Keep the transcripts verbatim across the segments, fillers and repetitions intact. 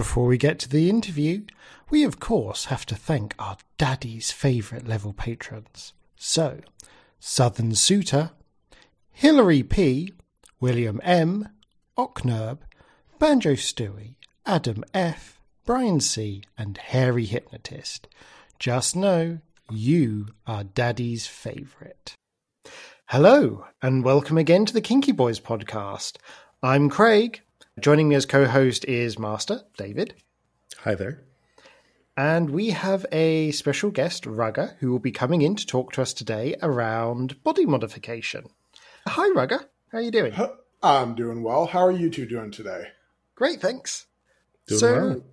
before we get to the interview, we of course have to thank our daddy's favourite level patrons. So, Southern Suitor, Hillary P, William M, Ocknerb, Banjo Stewie, Adam F, Brian C and Hairy Hypnotist. Just know you are daddy's favourite. Hello and welcome again to the Kinky Boys podcast. I'm Craig. Joining me as co-host is Master David. Hi there. And we have a special guest, Rugger, who will be coming in to talk to us today around body modification. Hi, Rugger. How are you doing? I'm doing well. How are you two doing today? Great, thanks. Doing so, well.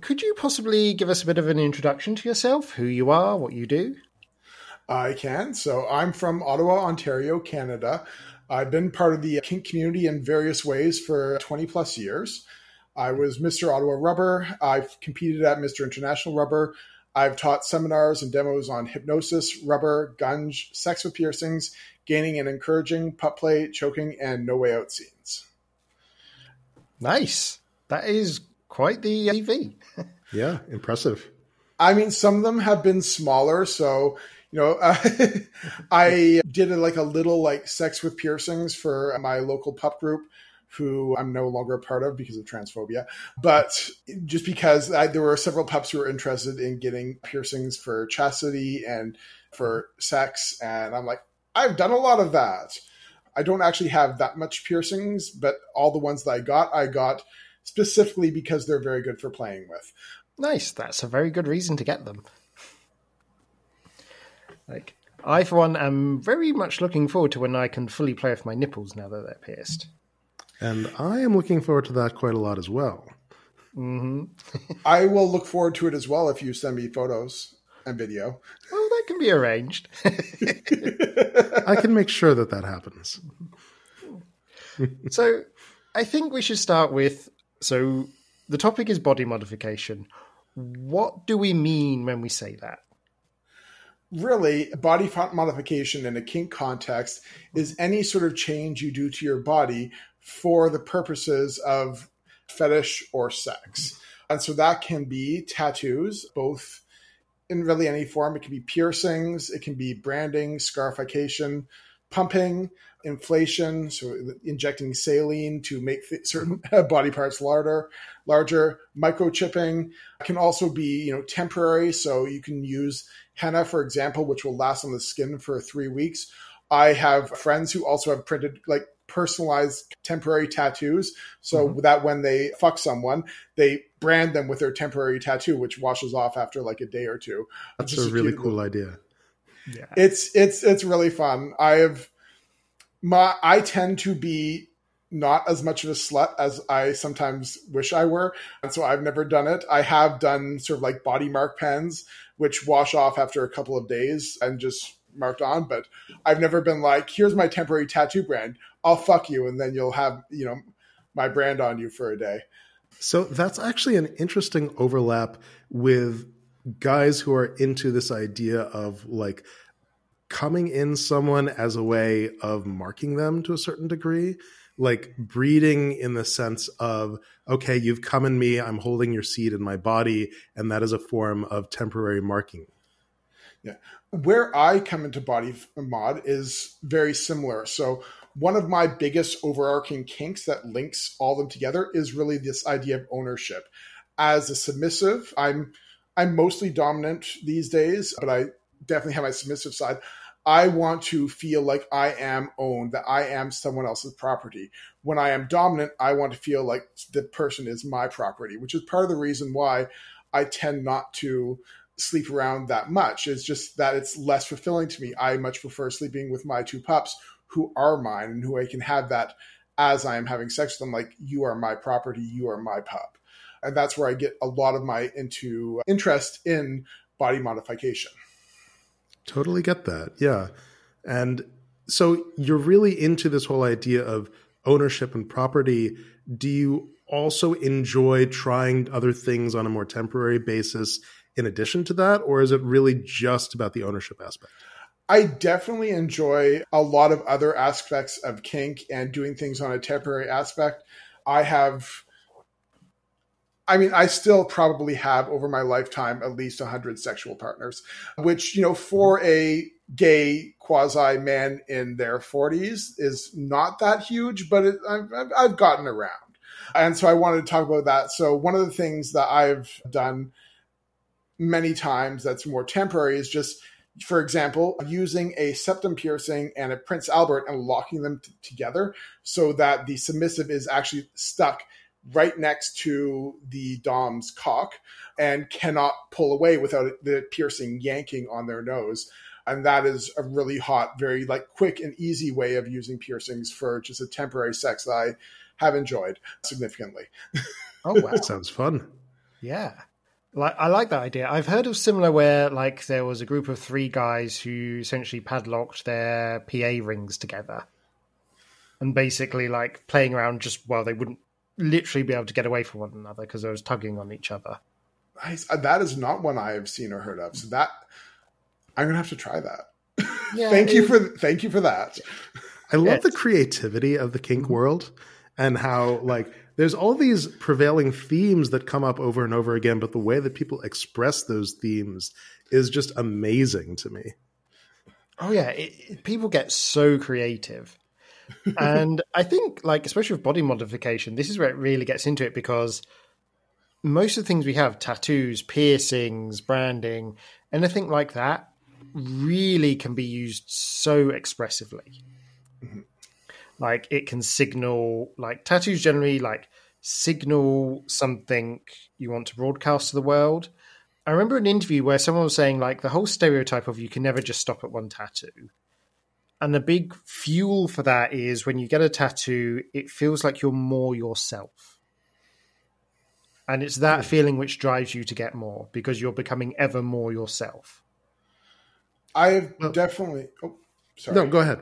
Could you possibly give us a bit of an introduction to yourself, who you are, what you do? I can. So I'm from Ottawa, Ontario, Canada. I've been part of the kink community in various ways for twenty plus years. I was Mister Ottawa Rubber. I've competed at Mister International Rubber. I've taught seminars and demos on hypnosis, rubber, gunge, sex with piercings, gaining and encouraging, putt play, choking, and no way out scenes. Nice. That is quite the A V. Yeah, impressive. I mean, some of them have been smaller, so... You know, uh, I did a, like a little like sex with piercings for my local pup group, who I'm no longer a part of because of transphobia. But just because I, there were several pups who were interested in getting piercings for chastity and for sex. And I'm like, I've done a lot of that. I don't actually have that much piercings, but all the ones that I got, I got specifically because they're very good for playing with. Nice. That's a very good reason to get them. Like, I, for one, am very much looking forward to when I can fully play with my nipples now that they're pierced. And I am looking forward to that quite a lot as well. Mm-hmm. I will look forward to it as well if you send me photos and video. Well, that can be arranged. I can make sure that that happens. So, I think we should start with, so the topic is body modification. What do we mean when we say that? Really, body modification in a kink context is any sort of change you do to your body for the purposes of fetish or sex. And so that can be tattoos, both in really any form. It can be piercings, it can be branding, scarification, pumping, inflation, so injecting saline to make th- certain body parts larger, larger, microchipping. It can also be, you know, temporary, so you can use henna, for example, which will last on the skin for three weeks. I have friends who also have printed like personalized temporary tattoos, so mm-hmm. that when they fuck someone, they brand them with their temporary tattoo, which washes off after like a day or two. That's a really cool idea. Yeah. It's it's it's really fun. I have my I tend to be not as much of a slut as I sometimes wish I were, and so I've never done it. I have done sort of like body mark pens, which wash off after a couple of days and just marked on, but I've never been like, here's my temporary tattoo brand, I'll fuck you, and then you'll have, you know, my brand on you for a day. So that's actually an interesting overlap with guys who are into this idea of like coming in someone as a way of marking them to a certain degree, like breeding in the sense of, okay, you've come in me, I'm holding your seed in my body, and that is a form of temporary marking. Yeah. Where I come into body mod is very similar. So one of my biggest overarching kinks that links all of them together is really this idea of ownership. As a submissive, I'm I'm mostly dominant these days, but I definitely have my submissive side. I want to feel like I am owned, that I am someone else's property. When I am dominant, I want to feel like the person is my property, which is part of the reason why I tend not to sleep around that much. It's just that it's less fulfilling to me. I much prefer sleeping with my two pups who are mine and who I can have that as I am having sex with them. Like, you are my property, you are my pup. And that's where I get a lot of my into interest in body modification. Totally get that. Yeah. And so you're really into this whole idea of ownership and property. Do you also enjoy trying other things on a more temporary basis in addition to that? Or is it really just about the ownership aspect? I definitely enjoy a lot of other aspects of kink and doing things on a temporary aspect. I have... I mean, I still probably have over my lifetime at least one hundred sexual partners, which, you know, for a gay quasi man in their forties is not that huge, but it, I've, I've gotten around. And so I wanted to talk about that. So one of the things that I've done many times that's more temporary is just, for example, using a septum piercing and a Prince Albert and locking them t- together so that the submissive is actually stuck right next to the dom's cock and cannot pull away without the piercing yanking on their nose. And that is a really hot, very like quick and easy way of using piercings for just a temporary sex that I have enjoyed significantly. Oh, wow. That sounds fun. Yeah. Like, I like that idea. I've heard of similar where like there was a group of three guys who essentially padlocked their P A rings together and basically like playing around just while they wouldn't literally be able to get away from one another because they was tugging on each other. Nice. That is not one I have seen or heard of. So that I'm going to have to try that. Yeah, thank it, you for thank you for that. I love it's... the creativity of the kink world and how like there's all these prevailing themes that come up over and over again, but the way that people express those themes is just amazing to me. Oh yeah, it, it, people get so creative. And I think, like, especially with body modification, this is where it really gets into it, because most of the things we have, tattoos, piercings, branding, anything like that, really can be used so expressively. Mm-hmm. Like, it can signal, like, tattoos generally, like, signal something you want to broadcast to the world. I remember an interview where someone was saying, like, the whole stereotype of you can never just stop at one tattoo. And the big fuel for that is when you get a tattoo, it feels like you're more yourself. And it's that feeling which drives you to get more, because you're becoming ever more yourself. I've well, definitely... Oh, sorry. No, go ahead.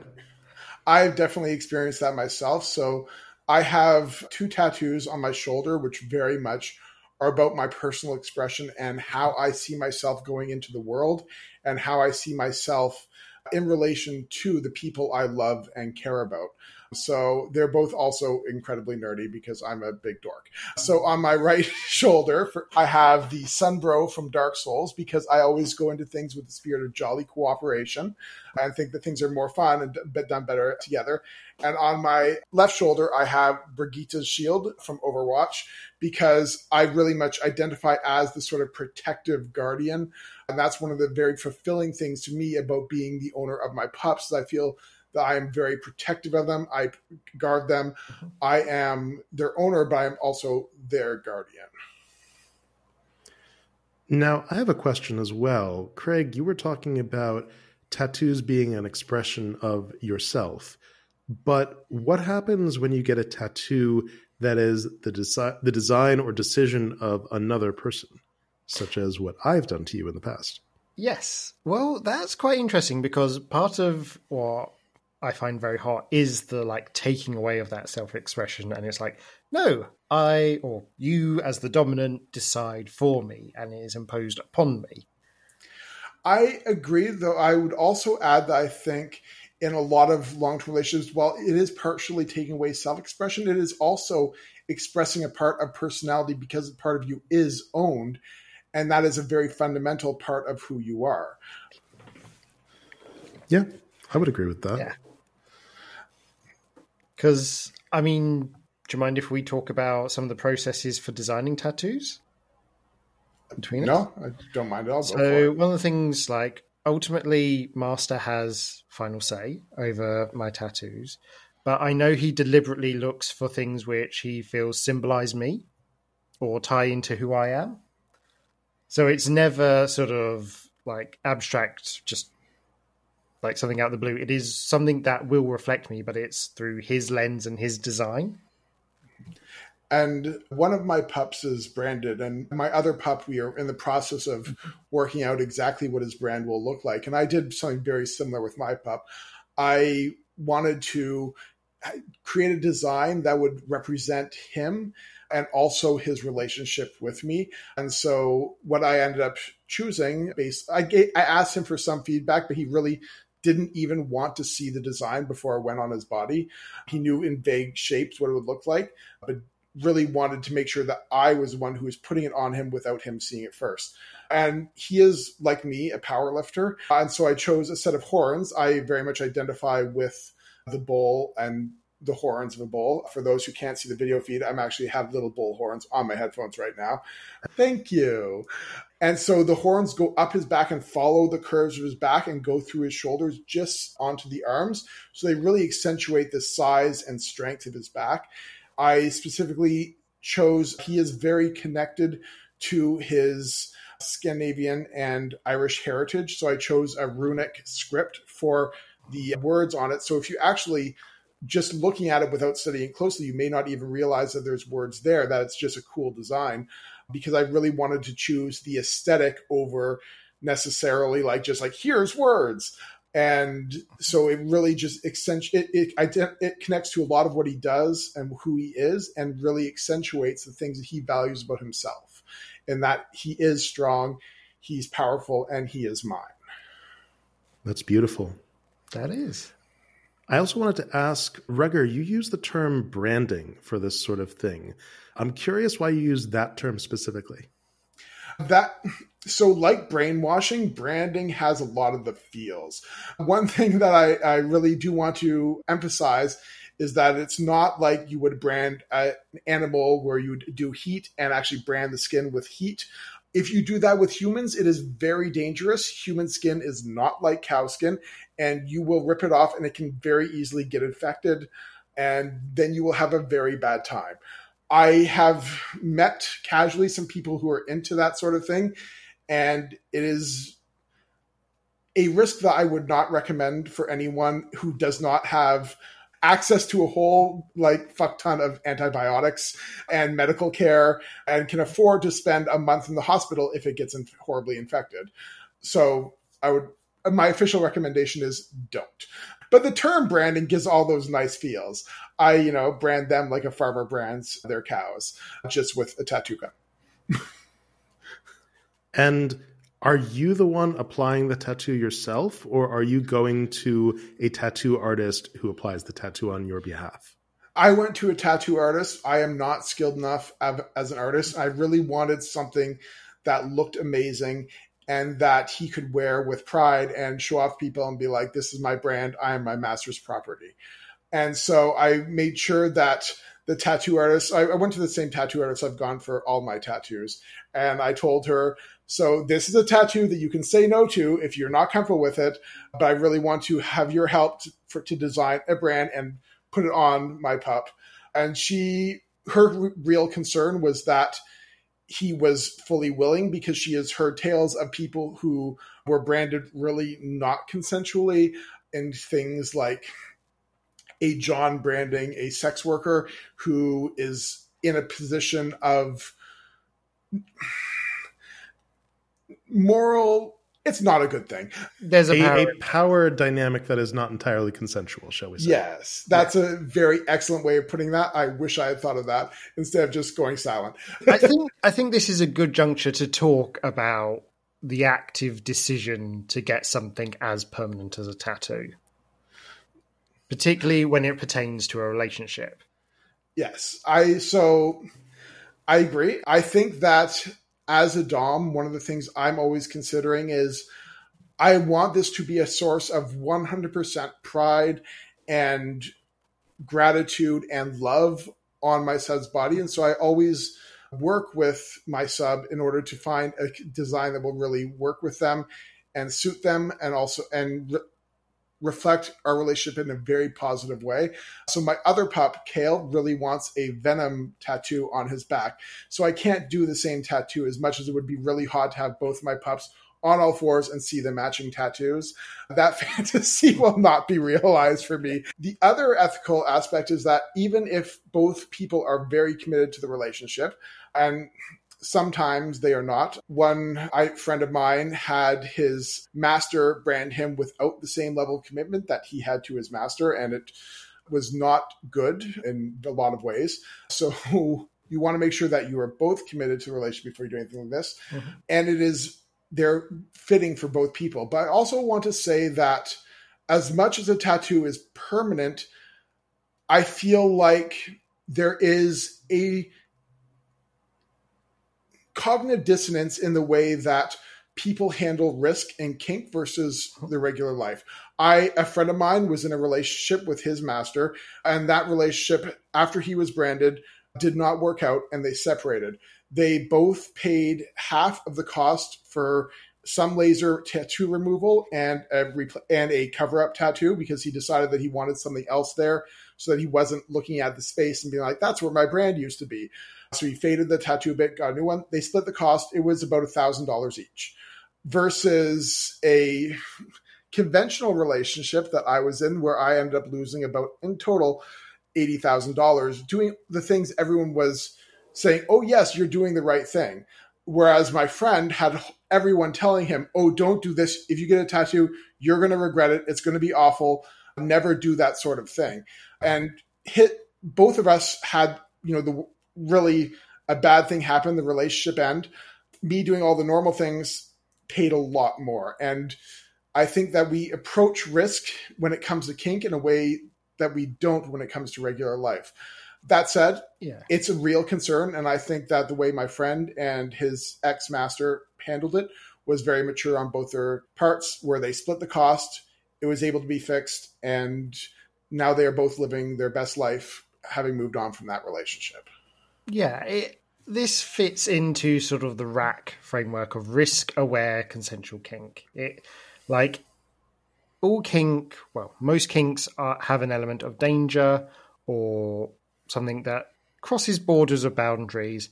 I've definitely experienced that myself. So I have two tattoos on my shoulder, which very much are about my personal expression and how I see myself going into the world and how I see myself in relation to the people I love and care about. So they're both also incredibly nerdy because I'm a big dork. So on my right shoulder, for, I have the Sunbro from Dark Souls, because I always go into things with the spirit of jolly cooperation and think that things are more fun and done better together. And on my left shoulder, I have Brigitta's shield from Overwatch, because I really much identify as the sort of protective guardian. And that's one of the very fulfilling things to me about being the owner of my pups, that I feel that I am very protective of them. I guard them. Mm-hmm. I am their owner, but I'm also their guardian. Now, I have a question as well. Craig, you were talking about tattoos being an expression of yourself. But what happens when you get a tattoo that is the, desi- the design or decision of another person, such as what I've done to you in the past? Yes. Well, that's quite interesting, because part of what I find very hot is the like taking away of that self-expression. And it's like, no, I or you as the dominant decide for me, and it is imposed upon me. I agree, though I would also add that I think in a lot of long-term relationships, while it is partially taking away self-expression, it is also expressing a part of personality, because part of you is owned, and that is a very fundamental part of who you are. Yeah, I would agree with that. Yeah. Because, I mean, do you mind if we talk about some of the processes for designing tattoos? Between no, us? I don't mind at all. So go for it. One of the things, like, ultimately, Master has final say over my tattoos, but I know he deliberately looks for things which he feels symbolize me or tie into who I am. So it's never sort of like abstract, just like something out of the blue. It is something that will reflect me, but it's through his lens and his design. And one of my pups is branded, and my other pup, we are in the process of working out exactly what his brand will look like. And I did something very similar with my pup. I wanted to create a design that would represent him and also his relationship with me. And so what I ended up choosing, based, I, gave, I asked him for some feedback, but he really didn't even want to see the design before I went on his body. He knew in vague shapes what it would look like, but really wanted to make sure that I was the one who was putting it on him without him seeing it first. And he is, like me, a power lifter. And so I chose a set of horns. I very much identify with the bull and the horns of a bull. For those who can't see the video feed, I'm actually have little bull horns on my headphones right now. Thank you. And so the horns go up his back and follow the curves of his back and go through his shoulders just onto the arms. So they really accentuate the size and strength of his back. I specifically chose, he is very connected to his Scandinavian and Irish heritage. So I chose a runic script for the words on it. So if you actually just looking at it without studying closely, you may not even realize that there's words there, that it's just a cool design, because I really wanted to choose the aesthetic over necessarily like just like, here's words. And so it really just accentuates, it, it, it connects to a lot of what he does and who he is, and really accentuates the things that he values about himself, and that he is strong, he's powerful, and he is mine. That's beautiful. That is. I also wanted to ask, Rugger, you use the term branding for this sort of thing. I'm curious why you use that term specifically. That so like brainwashing, branding has a lot of the feels. One thing that I, I really do want to emphasize is that it's not like you would brand an animal where you would do heat and actually brand the skin with heat. If you do that with humans, it is very dangerous. Human skin is not like cow skin, and you will rip it off and it can very easily get infected, and then you will have a very bad time. I have met casually some people who are into that sort of thing, and it is a risk that I would not recommend for anyone who does not have access to a whole like fuck ton of antibiotics and medical care and can afford to spend a month in the hospital if it gets in- horribly infected. So I would, my official recommendation is don't. But the term branding gives all those nice feels. I, you know, brand them like a farmer brands their cows, just with a tattoo gun. And are you the one applying the tattoo yourself, or are you going to a tattoo artist who applies the tattoo on your behalf? I went to a tattoo artist. I am not skilled enough as an artist. I really wanted something that looked amazing and that he could wear with pride and show off people and be like, this is my brand. I am my master's property. And so I made sure that the tattoo artist, I, I went to the same tattoo artist I've gone for all my tattoos. And I told her, so this is a tattoo that you can say no to if you're not comfortable with it, but I really want to have your help to, for, to design a brand and put it on my pup. And she, her r- real concern was that he was fully willing, because she has heard tales of people who were branded really not consensually, and things like a John branding a sex worker who is in a position of moral, it's not a good thing. There's a, a, power. a power dynamic that is not entirely consensual, shall we say. Yes, that's yeah. a very excellent way of putting that. I wish I had thought of that instead of just going silent. I think I think this is a good juncture to talk about the active decision to get something as permanent as a tattoo, particularly when it pertains to a relationship. Yes, I so I agree. I think that as a Dom, one of the things I'm always considering is I want this to be a source of one hundred percent pride and gratitude and love on my sub's body. And so I always work with my sub in order to find a design that will really work with them and suit them, and also and re- reflect our relationship in a very positive way. So my other pup, Kale, really wants a Venom tattoo on his back. So I can't do the same tattoo, as much as it would be really hot to have both my pups on all fours and see the matching tattoos. That fantasy will not be realized for me. The other ethical aspect is that even if both people are very committed to the relationship, and sometimes they are not. One I, friend of mine had his master brand him without the same level of commitment that he had to his master, and it was not good in a lot of ways. So you want to make sure that you are both committed to the relationship before you do anything like this. Mm-hmm. And it is, they're fitting for both people. But I also want to say that as much as a tattoo is permanent, I feel like there is a cognitive dissonance in the way that people handle risk and kink versus the regular life. I, a friend of mine was in a relationship with his master, and that relationship, after he was branded, did not work out, and they separated. They both paid half of the cost for some laser tattoo removal and a, repl- and a cover-up tattoo, because he decided that he wanted something else there so that he wasn't looking at the space and being like, that's where my brand used to be. So he faded the tattoo a bit, got a new one. They split the cost. It was about one thousand dollars each versus a conventional relationship that I was in where I ended up losing about, in total, eighty thousand dollars doing the things everyone was saying, oh, yes, you're doing the right thing. Whereas my friend had everyone telling him, oh, don't do this. If you get a tattoo, you're going to regret it. It's going to be awful. Never do that sort of thing. And hit both of us had, you know, the really a bad thing happened, the relationship end. Me doing all the normal things paid a lot more. And I think that we approach risk when it comes to kink in a way that we don't when it comes to regular life. That said, yeah. It's a real concern. And I think that the way my friend and his ex-master handled it was very mature on both their parts, where they split the cost, it was able to be fixed, and now they are both living their best life, having moved on from that relationship. Yeah, it, this fits into sort of the R A C framework of risk-aware consensual kink. It, like, all kink, well, most kinks are, have an element of danger or something that crosses borders or boundaries,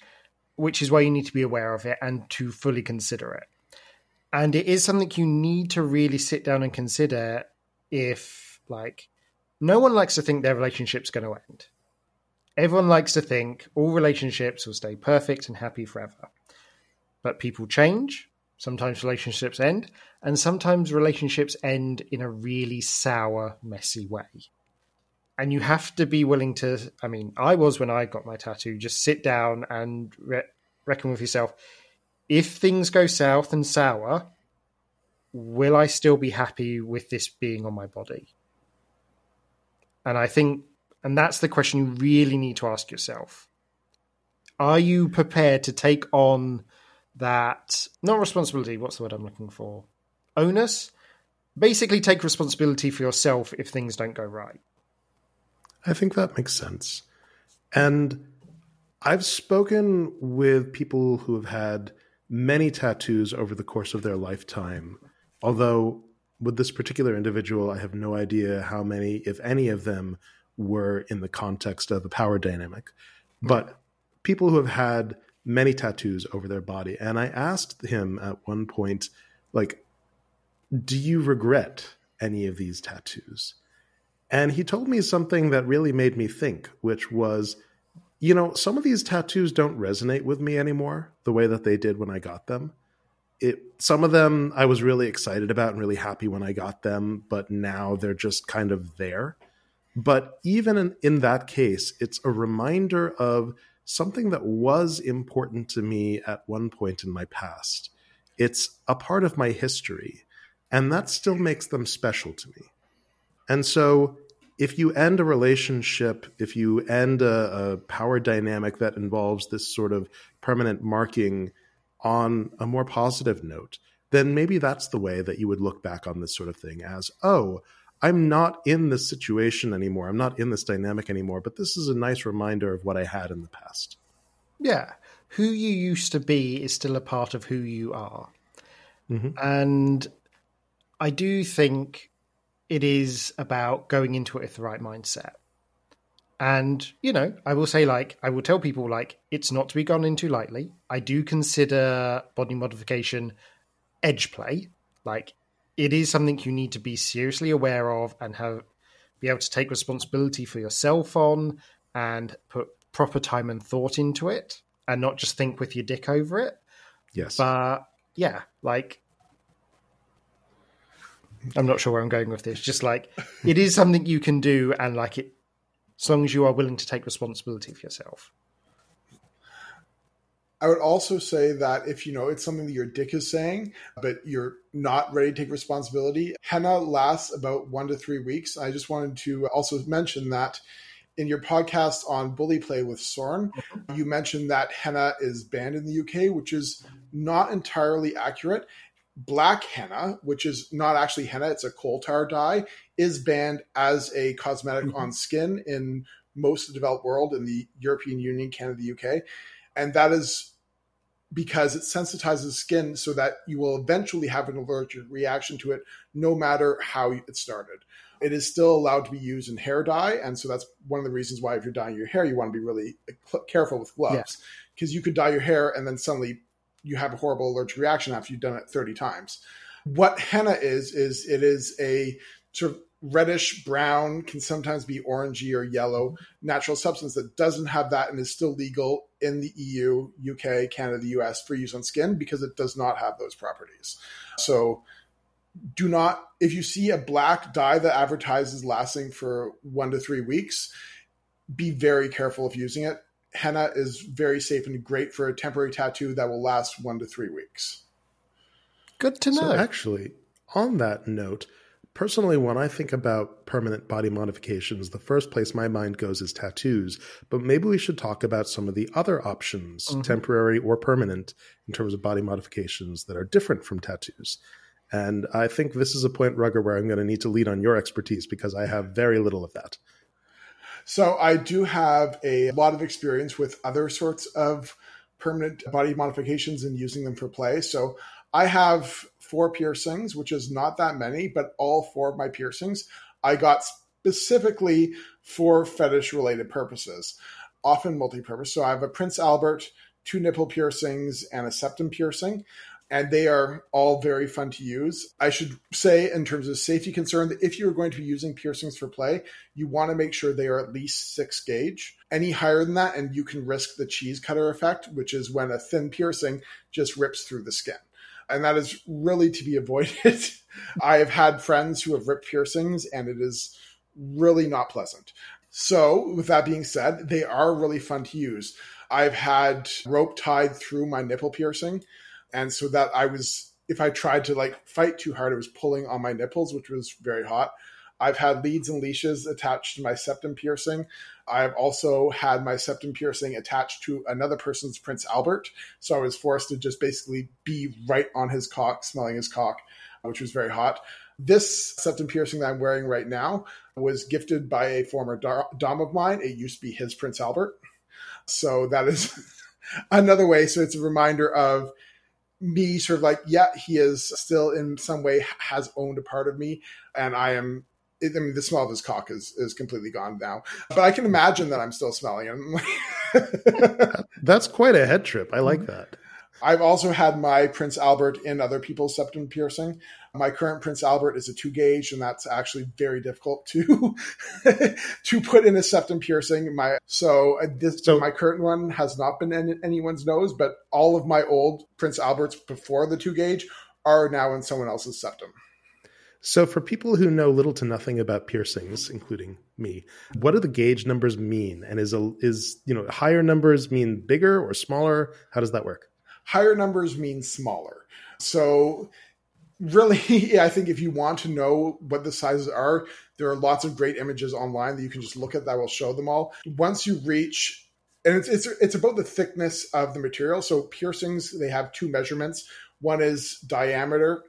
which is why you need to be aware of it and to fully consider it. And it is something you need to really sit down and consider if, like, no one likes to think their relationship's going to end. Everyone likes to think all relationships will stay perfect and happy forever. But people change. Sometimes relationships end. And sometimes relationships end in a really sour, messy way. And you have to be willing to, I mean, I was when I got my tattoo, just sit down and re- reckon with yourself, if things go south and sour, will I still be happy with this being on my body? And I think, and that's the question you really need to ask yourself. Are you prepared to take on that, not responsibility, what's the word I'm looking for? Onus? Basically take responsibility for yourself if things don't go right. I think that makes sense. And I've spoken with people who have had many tattoos over the course of their lifetime, although with this particular individual, I have no idea how many, if any of them, were in the context of a power dynamic. But people who have had many tattoos over their body. And I asked him at one point, like, do you regret any of these tattoos? And he told me something that really made me think, which was, you know, some of these tattoos don't resonate with me anymore the way that they did when I got them. It, some of them I was really excited about and really happy when I got them, but now they're just kind of there. But even in, in that case, it's a reminder of something that was important to me at one point in my past. It's a part of my history, and that still makes them special to me. And so if you end a relationship, if you end a, a power dynamic that involves this sort of permanent marking on a more positive note, then maybe that's the way that you would look back on this sort of thing as, oh, I'm not in this situation anymore. I'm not in this dynamic anymore, but this is a nice reminder of what I had in the past. Yeah. Who you used to be is still a part of who you are. Mm-hmm. And I do think it is about going into it with the right mindset. And, you know, I will say, like, I will tell people, like, it's not to be gone into lightly. I do consider body modification edge play. Like, it is something you need to be seriously aware of and have be able to take responsibility for yourself on and put proper time and thought into it and not just think with your dick over it. Yes. But, yeah, like, I'm not sure where I'm going with this. Just like, it is something you can do, and like it, as long as you are willing to take responsibility for yourself. I would also say that if, you know, it's something that your dick is saying, but you're not ready to take responsibility, henna lasts about one to three weeks. I just wanted to also mention that in your podcast on Bully Play with Sorn, you mentioned that henna is banned in the U K, which is not entirely accurate. Black henna, which is not actually henna, it's a coal tar dye, is banned as a cosmetic mm-hmm. on skin in most of the developed world, in the European Union, Canada, the U K. And that is because it sensitizes skin so that you will eventually have an allergic reaction to it, no matter how it started. It is still allowed to be used in hair dye. And so that's one of the reasons why if you're dyeing your hair, you want to be really careful with gloves, because yeah. you could dye your hair and then suddenly you have a horrible allergic reaction after you've done it thirty times. What henna is, is it is a sort of reddish brown, can sometimes be orangey or yellow, natural substance that doesn't have that and is still legal in the E U, U K, Canada, the U S for use on skin because it does not have those properties. So do not, if you see a black dye that advertises lasting for one to three weeks, be very careful of using it. Henna is very safe and great for a temporary tattoo that will last one to three weeks. Good to know. So actually, on that note, personally, when I think about permanent body modifications, the first place my mind goes is tattoos. But maybe we should talk about some of the other options, mm-hmm. temporary or permanent, in terms of body modifications that are different from tattoos. And I think this is a point, Rugger, where I'm going to need to lean on your expertise because I have very little of that. So I do have a lot of experience with other sorts of permanent body modifications and using them for play. So I have four piercings, which is not that many, but all four of my piercings I got specifically for fetish-related purposes, often multi-purpose. So I have a Prince Albert, two nipple piercings, and a septum piercing, and they are all very fun to use. I should say, in terms of safety concern, that if you're going to be using piercings for play, you want to make sure they are at least six gauge. Any higher than that, and you can risk the cheese cutter effect, which is when a thin piercing just rips through the skin. And that is really to be avoided. I have had friends who have ripped piercings, and it is really not pleasant. So with that being said, they are really fun to use. I've had rope tied through my nipple piercing. And so that I was, if I tried to like fight too hard, it was pulling on my nipples, which was very hot. I've had leads and leashes attached to my septum piercing. I've also had my septum piercing attached to another person's Prince Albert. So I was forced to just basically be right on his cock, smelling his cock, which was very hot. This septum piercing that I'm wearing right now was gifted by a former dom of mine. It used to be his Prince Albert. So that is another way. So it's a reminder of me sort of like, yeah, he is still in some way has owned a part of me. And I am, I mean, the smell of his cock is, is completely gone now, but I can imagine that I'm still smelling him. That's quite a head trip. I like that. I've also had my Prince Albert in other people's septum piercing. My current Prince Albert is a two gauge, and that's actually very difficult to to put in a septum piercing. My so this so, my current one has not been in anyone's nose, but all of my old Prince Alberts before the two gauge are now in someone else's septum. So for people who know little to nothing about piercings, including me, what do the gauge numbers mean? And is a, is you know higher numbers mean bigger or smaller? How does that work? Higher numbers mean smaller. So really, I think if you want to know what the sizes are, there are lots of great images online that you can just look at that will show them all. Once you reach, and it's it's it's about the thickness of the material. So piercings, they have two measurements. One is diameter,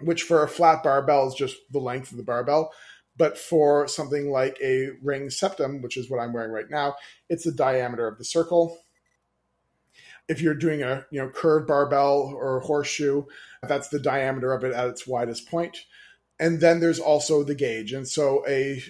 which for a flat barbell is just the length of the barbell. But for something like a ring septum, which is what I'm wearing right now, it's the diameter of the circle. If you're doing a you know curved barbell or a horseshoe, that's the diameter of it at its widest point. And then there's also the gauge. And so a,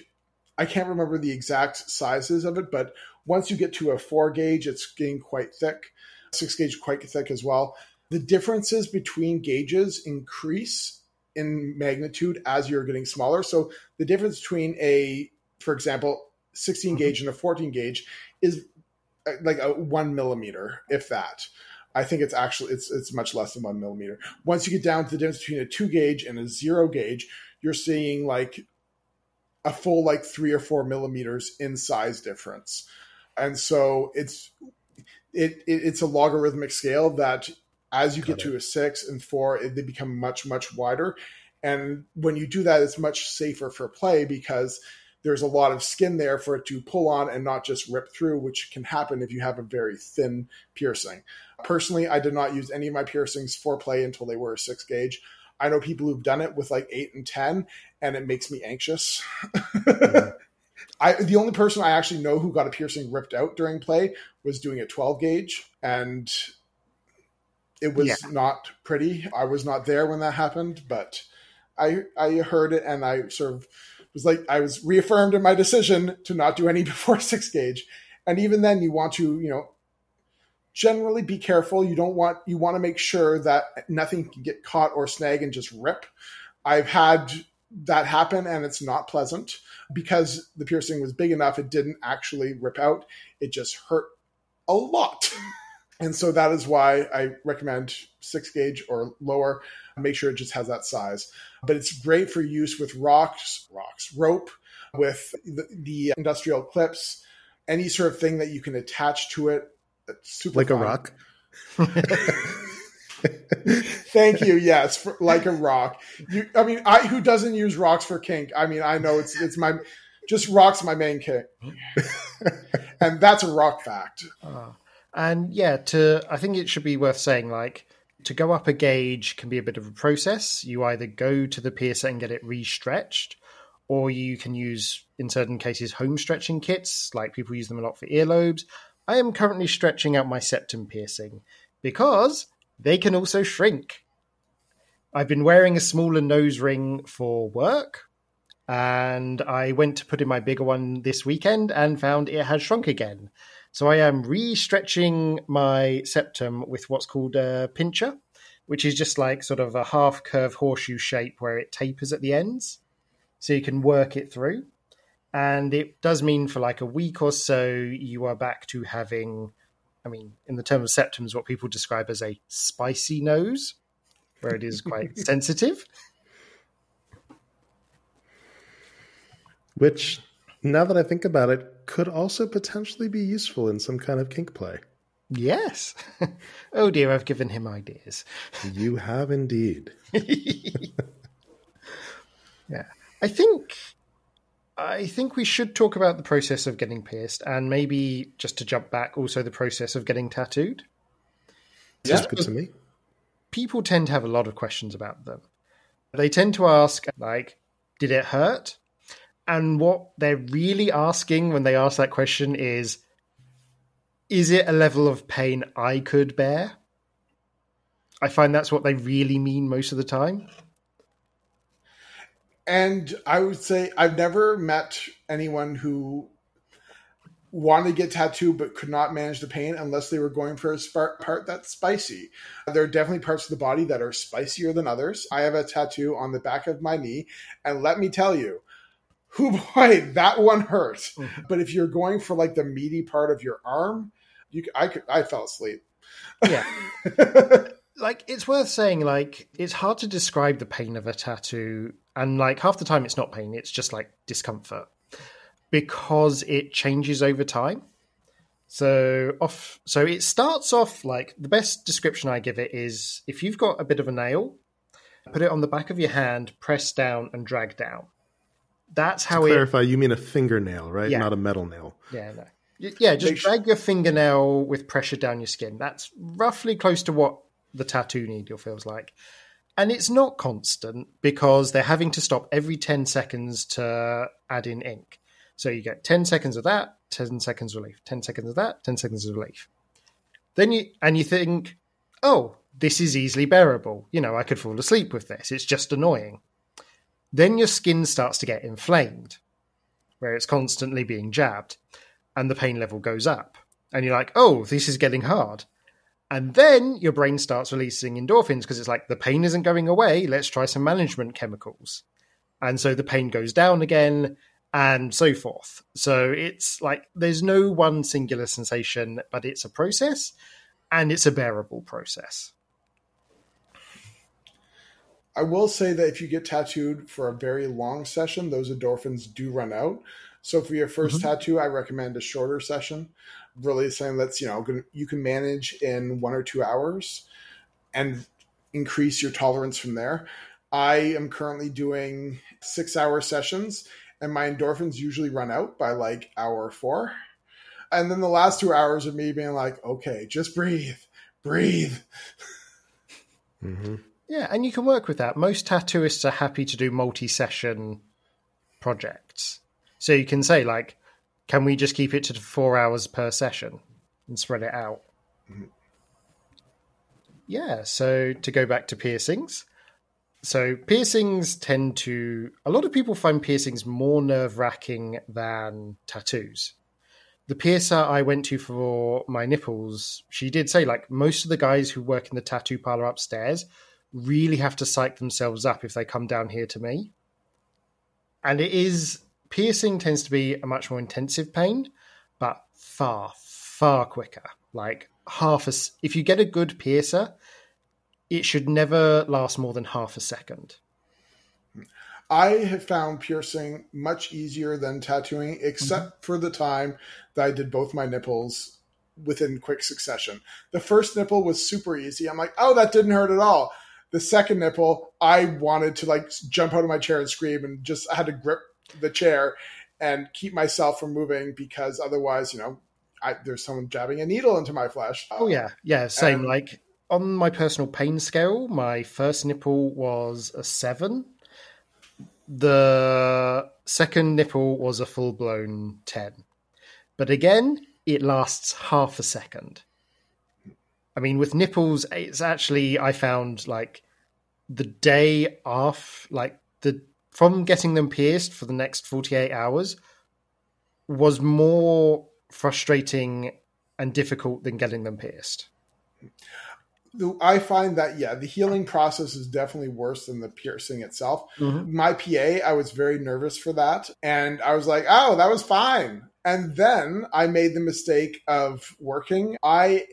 I can't remember the exact sizes of it, but once you get to a four gauge, it's getting quite thick. Six gauge, quite thick as well. The differences between gauges increase in magnitude as you're getting smaller. So the difference between a, for example, sixteen gauge and a fourteen gauge is like a one millimeter, if that. I think it's actually, it's it's much less than one millimeter. Once you get down to the difference between a two gauge and a zero gauge, you're seeing like a full like three or four millimeters in size difference. And so it's, it, it it's a logarithmic scale that as you Got get it. to a six and four, it, they become much, much wider. And when you do that, it's much safer for play because there's a lot of skin there for it to pull on and not just rip through, which can happen if you have a very thin piercing. Personally, I did not use any of my piercings for play until they were a six gauge. I know people who've done it with like eight and ten, and it makes me anxious. Mm-hmm. I, the only person I actually know who got a piercing ripped out during play was doing a twelve gauge, and it was yeah. not pretty. I was not there when that happened, but I I heard it, and I sort of was like, I was reaffirmed in my decision to not do any before six gauge. And even then, you want to, you know, generally be careful. You don't want, you want to make sure that nothing can get caught or snag and just rip. I've had that happen, and it's not pleasant because the piercing was big enough. It didn't actually rip out. It just hurt a lot. And so that is why I recommend six gauge or lower. Make sure it just has that size. But it's great for use with rocks, rocks, rope, with the, the industrial clips, any sort of thing that you can attach to it. It's super like fun. A rock? Thank you. Yes, for, like a rock. You, I mean, I who doesn't use rocks for kink? I mean, I know it's it's my just rocks my main kink, and that's a rock fact. Uh, and yeah, to I think it should be worth saying, like, to go up a gauge can be a bit of a process. You either go to the piercer and get it re-stretched, or you can use, in certain cases, home stretching kits. Like, people use them a lot for earlobes. I am currently stretching out my septum piercing because they can also shrink. I've been wearing a smaller nose ring for work, and I went to put in my bigger one this weekend and found it has shrunk again. So I am re-stretching my septum with what's called a pincher, which is just like sort of a half curve horseshoe shape where it tapers at the ends, so you can work it through. And it does mean for like a week or so, you are back to having, I mean, in the term of septums, what people describe as a spicy nose, where it is quite sensitive. Which, now that I think about it, could also potentially be useful in some kind of kink play. Yes. Oh dear, I've given him ideas. You have indeed. Yeah. I think... I think we should talk about the process of getting pierced, and maybe just to jump back, also the process of getting tattooed. Yeah. That's good to me. People tend to have a lot of questions about them. They tend to ask, like, did it hurt? And what they're really asking when they ask that question is, is it a level of pain I could bear? I find that's what they really mean most of the time. And I would say I've never met anyone who wanted to get tattooed but could not manage the pain unless they were going for a spark part that's spicy. There are definitely parts of the body that are spicier than others. I have a tattoo on the back of my knee, and let me tell you, whoo boy, that one hurts. Mm-hmm. But if you're going for like the meaty part of your arm, you I could, I fell asleep. Yeah. Like, it's worth saying, like, it's hard to describe the pain of a tattoo. And, like, half the time it's not pain. It's just, like, discomfort. Because it changes over time. So off. So it starts off, like, the best description I give it is, if you've got a bit of a nail, put it on the back of your hand, press down, and drag down. That's how to it... clarify, you mean a fingernail, right? Yeah. Not a metal nail. Yeah, no. Yeah, just Make drag sure. your fingernail with pressure down your skin. That's roughly close to what the tattoo needle feels like. And it's not constant because they're having to stop every ten seconds to add in ink. So you get ten seconds of that, ten seconds relief, ten seconds of that, ten seconds of relief. Then you, and you think, oh, this is easily bearable. You know, I could fall asleep with this. It's just annoying. Then your skin starts to get inflamed where it's constantly being jabbed, and the pain level goes up, and you're like, oh, this is getting hard. And then your brain starts releasing endorphins because it's like, the pain isn't going away. Let's try some management chemicals. And so the pain goes down again, and so forth. So it's like, there's no one singular sensation, but it's a process, and it's a bearable process. I will say that if you get tattooed for a very long session, those endorphins do run out. So for your first mm-hmm. tattoo, I recommend a shorter session. Really saying that's, you know, you can manage in one or two hours and increase your tolerance from there. I am currently doing six hour sessions, and my endorphins usually run out by like hour four. And then the last two hours of me being like, okay, just breathe, breathe. Mm-hmm. Yeah, and you can work with that. Most tattooists are happy to do multi-session projects. So you can say, like, can we just keep it to four hours per session and spread it out? Mm-hmm. Yeah, so to go back to piercings. So piercings tend to... A lot of people find piercings more nerve-wracking than tattoos. The piercer I went to for my nipples, she did say, like, most of the guys who work in the tattoo parlor upstairs really have to psych themselves up if they come down here to me. And it is... Piercing tends to be a much more intensive pain, but far, far quicker. Like, half a... If you get a good piercer, it should never last more than half a second. I have found piercing much easier than tattooing, except mm-hmm. for the time that I did both my nipples within quick succession. The first nipple was super easy. I'm like, oh, that didn't hurt at all. The second nipple, I wanted to like jump out of my chair and scream, and just I had to grip the chair and keep myself from moving, because otherwise, you know, I, there's someone jabbing a needle into my flesh. Oh, yeah. Yeah, same. And, like, on my personal pain scale, my first nipple was a seven. The second nipple was a full-blown ten. But again, it lasts half a second. I mean, with nipples, it's actually, I found, like, the day off, like, the from getting them pierced for the next forty-eight hours was more frustrating and difficult than getting them pierced. I find that, yeah, the healing process is definitely worse than the piercing itself. Mm-hmm. My P A, I was very nervous for that. And I was like, oh, that was fine. And then I made the mistake of working. I,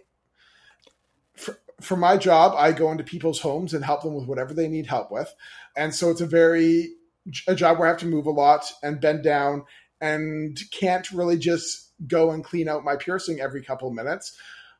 for, for my job, I go into people's homes and help them with whatever they need help with. And so it's a very, a job where I have to move a lot and bend down and can't really just go and clean out my piercing every couple of minutes.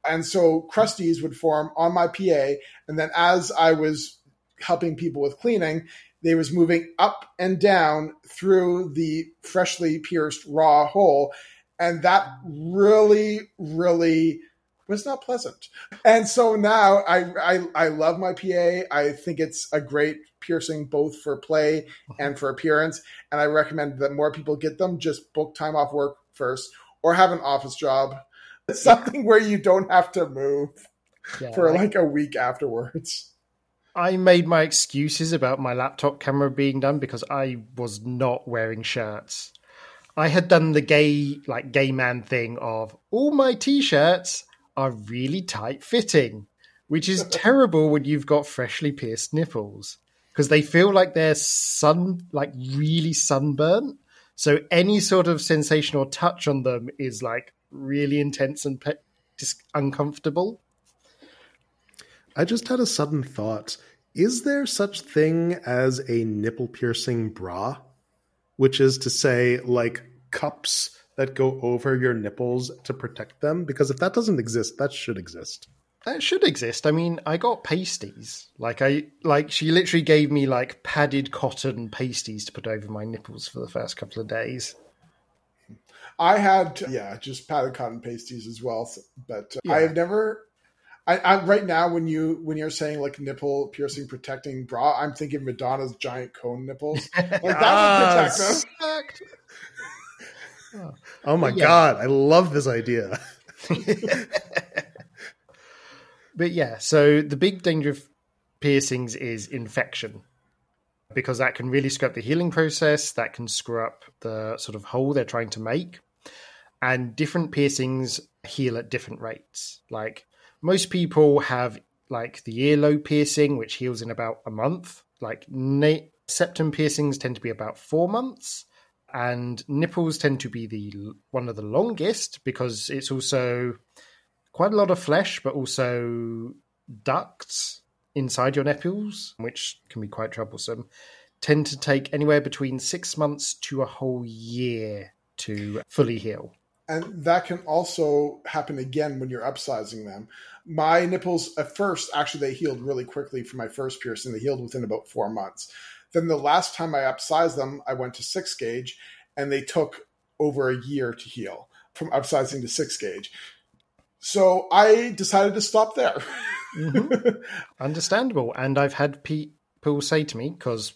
And so crusties would form on my P A. And then as I was helping people with cleaning, they was moving up and down through the freshly pierced raw hole. And that really, really was not pleasant. And so now I, I, I love my P A. I think it's a great piercing both for play and for appearance. And I recommend that more people get them. Just book time off work first, or have an office job. Something where you don't have to move yeah, for like I, a week afterwards. I made my excuses about my laptop camera being done because I was not wearing shirts. I had done the gay, like gay man thing of all my t-shirts are really tight fitting, which is terrible when you've got freshly pierced nipples because they feel like they're sun, like really sunburnt. So any sort of sensation or touch on them is like really intense and pe- just uncomfortable. I just had a sudden thought. Is there such thing as a nipple piercing bra? Which is to say, like, cups that go over your nipples to protect them? Because if that doesn't exist, that should exist. That should exist. I mean, I got pasties. Like, I like she literally gave me, like, padded cotton pasties to put over my nipples for the first couple of days. I had, yeah, just padded cotton pasties as well. But uh, yeah. I have never, I, I right now, when, you, when you're saying like nipple piercing protecting bra, I'm thinking Madonna's giant cone nipples. Like that ah, would protect them. Oh my yeah. God, I love this idea. But yeah, so the big danger of piercings is infection, because that can really screw up the healing process, that can screw up the sort of hole they're trying to make. And different piercings heal at different rates. Like, most people have, like, the earlobe piercing, which heals in about a month. Like, na- septum piercings tend to be about four months. And nipples tend to be the one of the longest, because it's also quite a lot of flesh, but also ducts inside your nipples, which can be quite troublesome, tend to take anywhere between six months to a whole year to fully heal. And that can also happen again when you're upsizing them. My nipples at first, actually, they healed really quickly for my first piercing. They healed within about four months. Then the last time I upsized them, I went to six gauge, and they took over a year to heal from upsizing to six gauge. So I decided to stop there. Mm-hmm. Understandable. And I've had people say to me, because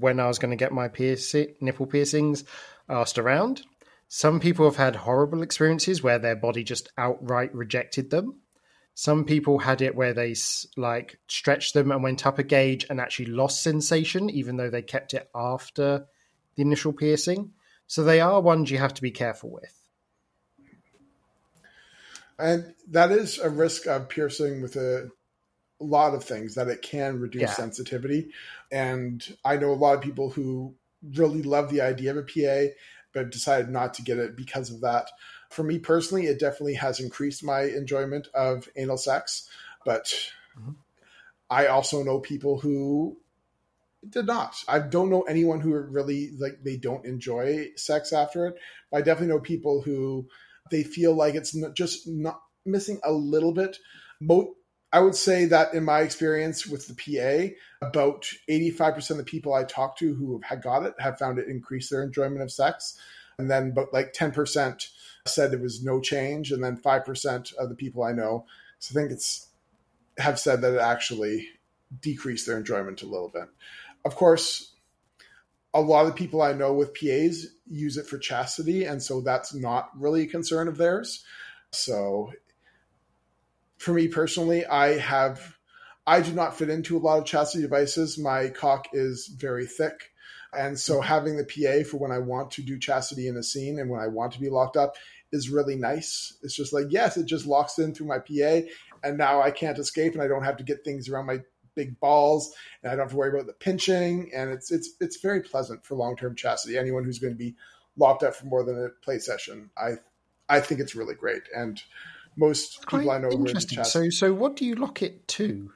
when I was going to get my piercing, nipple piercings, asked around, some people have had horrible experiences where their body just outright rejected them. Some people had it where they like stretched them and went up a gauge and actually lost sensation, even though they kept it after the initial piercing. So they are ones you have to be careful with. And that is a risk of piercing with a lot of things, that it can reduce yeah. sensitivity. And I know a lot of people who really love the idea of a P A, but decided not to get it because of that. For me personally, it definitely has increased my enjoyment of anal sex, but mm-hmm. I also know people who did not. I don't know anyone who really, like, they don't enjoy sex after it. But I definitely know people who... they feel like it's not, just not missing a little bit. Mo- I would say that in my experience with the P A, about eighty-five percent of the people I talk to who have got it have found it increase their enjoyment of sex. And then but like ten percent said there was no change. And then five percent of the people I know, so I think it's have said that it actually decreased their enjoyment a little bit. Of course, a lot of people I know with P As use it for chastity, and so that's not really a concern of theirs. So for me personally, I have, I do not fit into a lot of chastity devices. My cock is very thick. And so having the P A for when I want to do chastity in a scene and when I want to be locked up is really nice. It's just like, yes, it just locks in through my P A, and now I can't escape, and I don't have to get things around my big balls, and I don't have to worry about the pinching, and it's it's it's very pleasant for long-term chastity. Anyone who's going to be locked up for more than a play session, I I think it's really great. And most Quite people I know who are in chastity. So so what do you lock it to?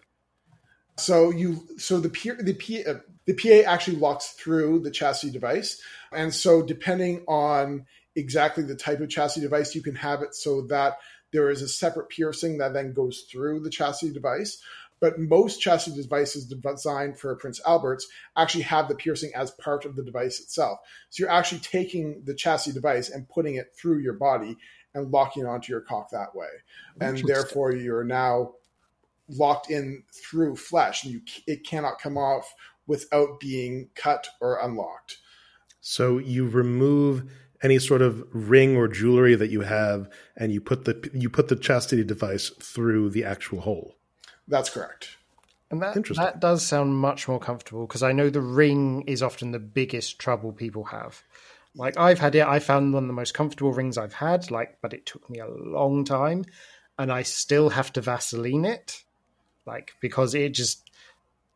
So you so the P, the P, uh, the P A actually locks through the chastity device, and so depending on exactly the type of chastity device, you can have it so that there is a separate piercing that then goes through the chastity device. But most chastity devices designed for Prince Alberts actually have the piercing as part of the device itself. So you're actually taking the chastity device and putting it through your body and locking it onto your cock that way. And therefore you're now locked in through flesh, and you, it cannot come off without being cut or unlocked. So you remove any sort of ring or jewelry that you have, and you put the you put the chastity device through the actual hole. That's correct. And that, that does sound much more comfortable, because I know the ring is often the biggest trouble people have. Like I've had it, I found one of the most comfortable rings I've had, like, but it took me a long time, and I still have to Vaseline it, like, because it just,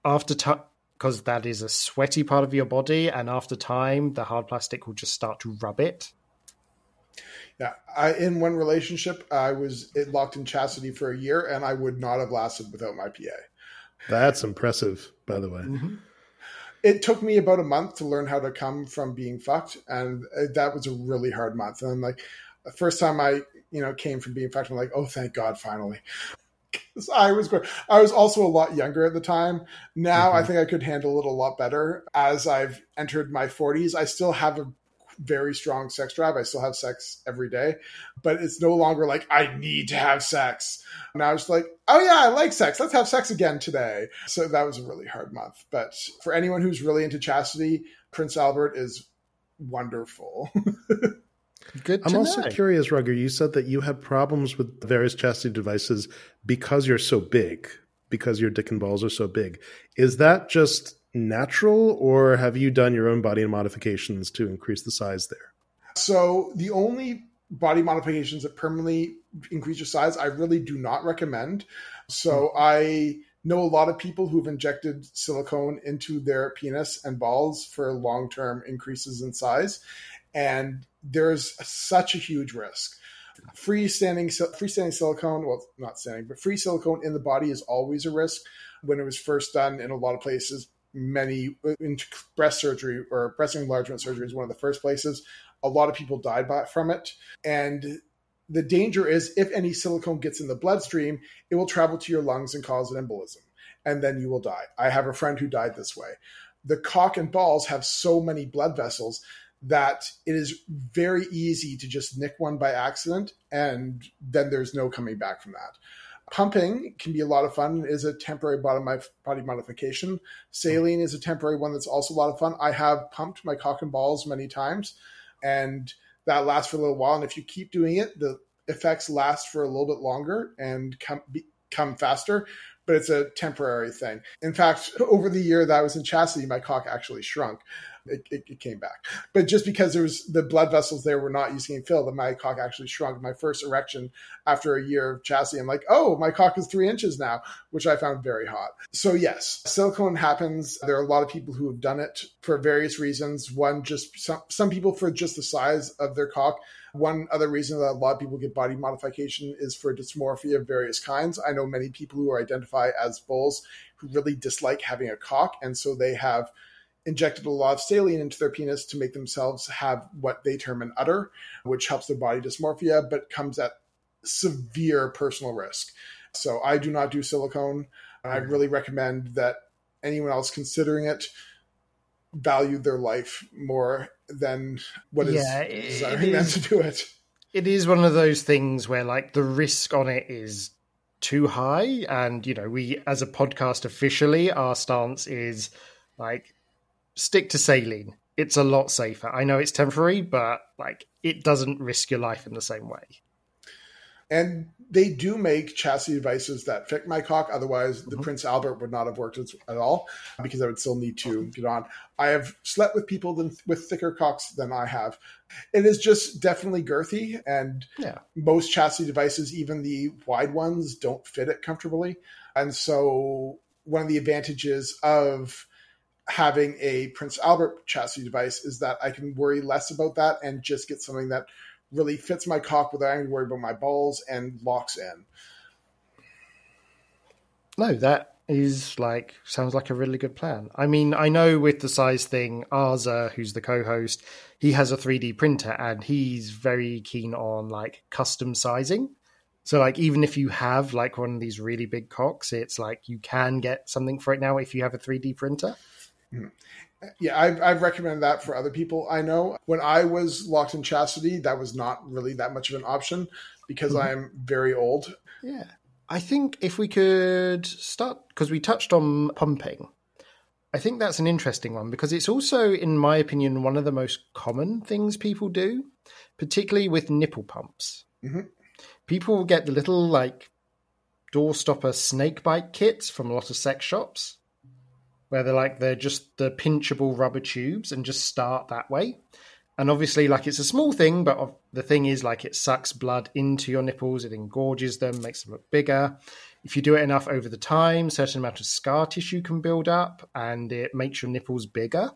after time, because that is a sweaty part of your body, and after time, the hard plastic will just start to rub it. Yeah, I, in one relationship, I was locked in chastity for a year, and I would not have lasted without my P A. That's impressive, by the way. Mm-hmm. It took me about a month to learn how to come from being fucked, and that was a really hard month. And I'm like, the first time I, you know, came from being fucked, I'm like, oh, thank God, finally. I was going, I was also a lot younger at the time. Now mm-hmm. I think I could handle it a lot better. As I've entered my forties, I still have a very strong sex drive. I still have sex every day, but it's no longer like I need to have sex. And I was like, oh yeah, I like sex. Let's have sex again today. So that was a really hard month. But for anyone who's really into chastity, Prince Albert is wonderful. Good to I'm know. Also curious, Rugger, you said that you had problems with various chastity devices because you're so big, because your dick and balls are so big. Is that just natural, or have you done your own body modifications to increase the size there? So the only body modifications that permanently increase your size, I really do not recommend. So mm-hmm. I know a lot of people who've injected silicone into their penis and balls for long-term increases in size, and there's such a huge risk. Freestanding, freestanding silicone, well, not standing, but free silicone in the body is always a risk. When it was first done in a lot of places, many in breast surgery or breast enlargement surgery is one of the first places. A lot of people died by, from it. And the danger is if any silicone gets in the bloodstream, it will travel to your lungs and cause an embolism, and then you will die. I have a friend who died this way. the cock and balls have so many blood vessels that it is very easy to just nick one by accident, and then there's no coming back from that. Pumping can be a lot of fun. It is a temporary body modification. Saline is a temporary one that's also a lot of fun. I have pumped my cock and balls many times, and that lasts for a little while. And if you keep doing it, the effects last for a little bit longer and come be, come faster. But it's a temporary thing. In fact, over the year that I was in chastity, my cock actually shrunk. It, it, it came back. But just because there was the blood vessels there were not using and filled, and my cock actually shrunk. My first erection after a year of chastity, I'm like, oh, my cock is three inches now, which I found very hot. So yes, silicone happens. There are a lot of people who have done it for various reasons. One, just some, some people for just the size of their cock. One other reason that a lot of people get body modification is for dysmorphia of various kinds. I know many people who identify as bulls who really dislike having a cock, and so they have injected a lot of saline into their penis to make themselves have what they term an udder, which helps their body dysmorphia, but comes at severe personal risk. So I do not do silicone. And I really recommend that anyone else considering it value their life more than what yeah, is desiring them to do it. It is one of those things where like the risk on it is too high. And, you know, we as a podcast officially, our stance is like, stick to saline. It's a lot safer. I know it's temporary, but like it doesn't risk your life in the same way. And they do make chastity devices that fit my cock. Otherwise, mm-hmm. the Prince Albert would not have worked at all because I would still need to get on. I have slept with people than, with thicker cocks than I have. It is just definitely girthy. And yeah. most chastity devices, even the wide ones, don't fit it comfortably. And so one of the advantages of having a Prince Albert chastity device is that I can worry less about that and just get something that really fits my cock without having to worry about my balls and locks in. No, that is like, sounds like a really good plan. I mean, I know with the size thing, Arza, who's the co-host, he has a three D printer and he's very keen on like custom sizing. So like, even if you have like one of these really big cocks, it's like, you can get something for it now if you have a three D printer. Yeah, I've, I've recommended that for other people I know. When I was locked in chastity, that was not really that much of an option because mm-hmm. I'm very old. Yeah. I think if we could start, because we touched on pumping. I think that's an interesting one because it's also, in my opinion, one of the most common things people do, particularly with nipple pumps. Mm-hmm. People get the little like doorstopper snake bite kits from a lot of sex shops, where they're like, they're just the pinchable rubber tubes and just start that way. And obviously, like, it's a small thing, but the thing is, like, it sucks blood into your nipples. It engorges them, makes them look bigger. If you do it enough over the time, certain amount of scar tissue can build up and it makes your nipples bigger.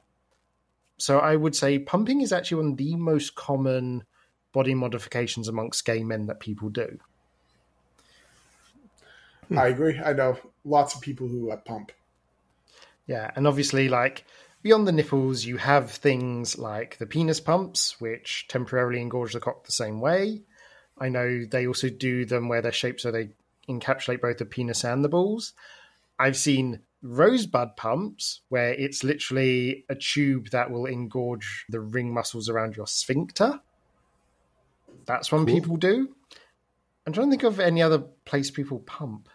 So I would say pumping is actually one of the most common body modifications amongst gay men that people do. Hmm. I agree. I know lots of people who uh, pump. Yeah, and obviously, like, beyond the nipples, you have things like the penis pumps, which temporarily engorge the cock the same way. I know they also do them where they're shaped so they encapsulate both the penis and the balls. I've seen rosebud pumps, where it's literally a tube that will engorge the ring muscles around your sphincter. That's one cool. people do. I'm trying to think of any other place people pump.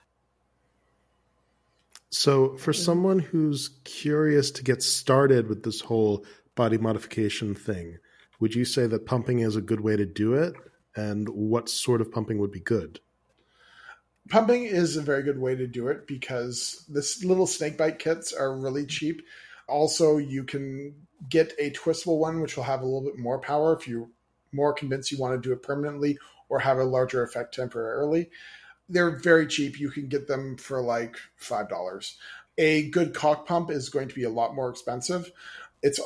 So for someone who's curious to get started with this whole body modification thing, would you say that pumping is a good way to do it? And what sort of pumping would be good? Pumping is a very good way to do it because this little snake bite kits are really cheap. Also, you can get a twistable one, which will have a little bit more power if you're more convinced you want to do it permanently or have a larger effect temporarily. They're very cheap. You can get them for like five dollars. A good cock pump is going to be a lot more expensive. It's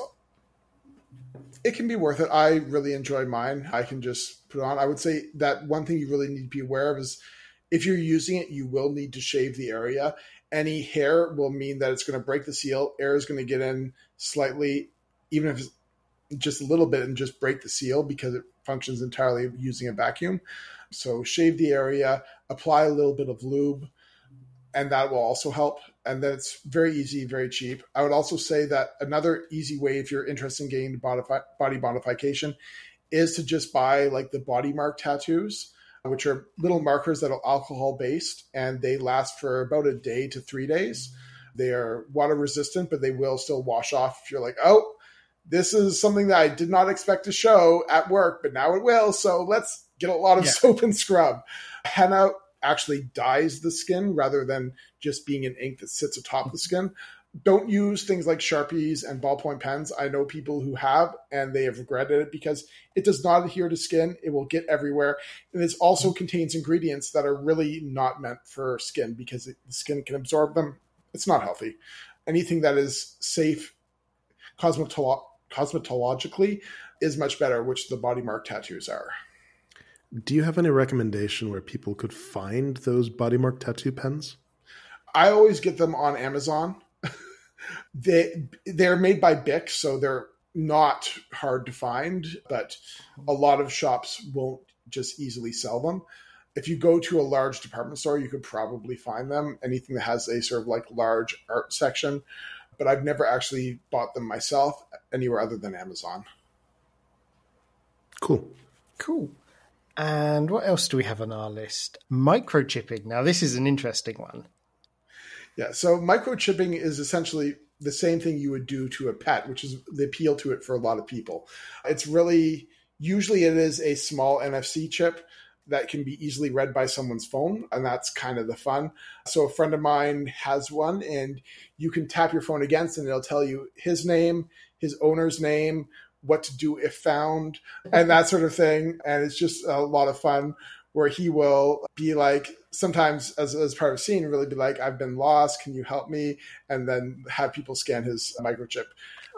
It can be worth it. I really enjoy mine. I can just put it on. I would say that one thing you really need to be aware of is if you're using it, you will need to shave the area. Any hair will mean that it's going to break the seal. Air is going to get in slightly, even if it's just a little bit, and just break the seal because it functions entirely using a vacuum. So shave the area, apply a little bit of lube, and that will also help. And then it's very easy, very cheap. I would also say that another easy way, if you're interested in getting modifi- body modification, is to just buy like the body mark tattoos, which are little markers that are alcohol-based, and they last for about a day to three days. They are water-resistant, but they will still wash off if you're like, oh, this is something that I did not expect to show at work, but now it will, so let's get a lot of yeah. soap and scrub. Henna actually dyes the skin rather than just being an ink that sits atop the skin. Don't use things like Sharpies and ballpoint pens. I know people who have, and they have regretted it because it does not adhere to skin. It will get everywhere. And it also contains ingredients that are really not meant for skin because it, the skin can absorb them. It's not healthy. Anything that is safe cosmetolo- cosmetologically is much better, which the body mark tattoos are. Do you have any recommendation where people could find those body mark tattoo pens? I always get them on Amazon. They, they're made by Bic, so they're not hard to find, but a lot of shops won't just easily sell them. If you go to a large department store, you could probably find them, anything that has a sort of like large art section, but I've never actually bought them myself anywhere other than Amazon. Cool. Cool. And what else do we have on our list? Microchipping. Now, this is an interesting one. Yeah, so microchipping is essentially the same thing you would do to a pet, which is the appeal to it for a lot of people. It's really, usually it is a small N F C chip that can be easily read by someone's phone, and that's kind of the fun. So a friend of mine has one, and you can tap your phone against, and it'll tell you his name, his owner's name, what to do if found, and that sort of thing. And it's just a lot of fun, where he will be like, sometimes as, as part of the scene, really be like, I've been lost, can you help me? And then have people scan his microchip.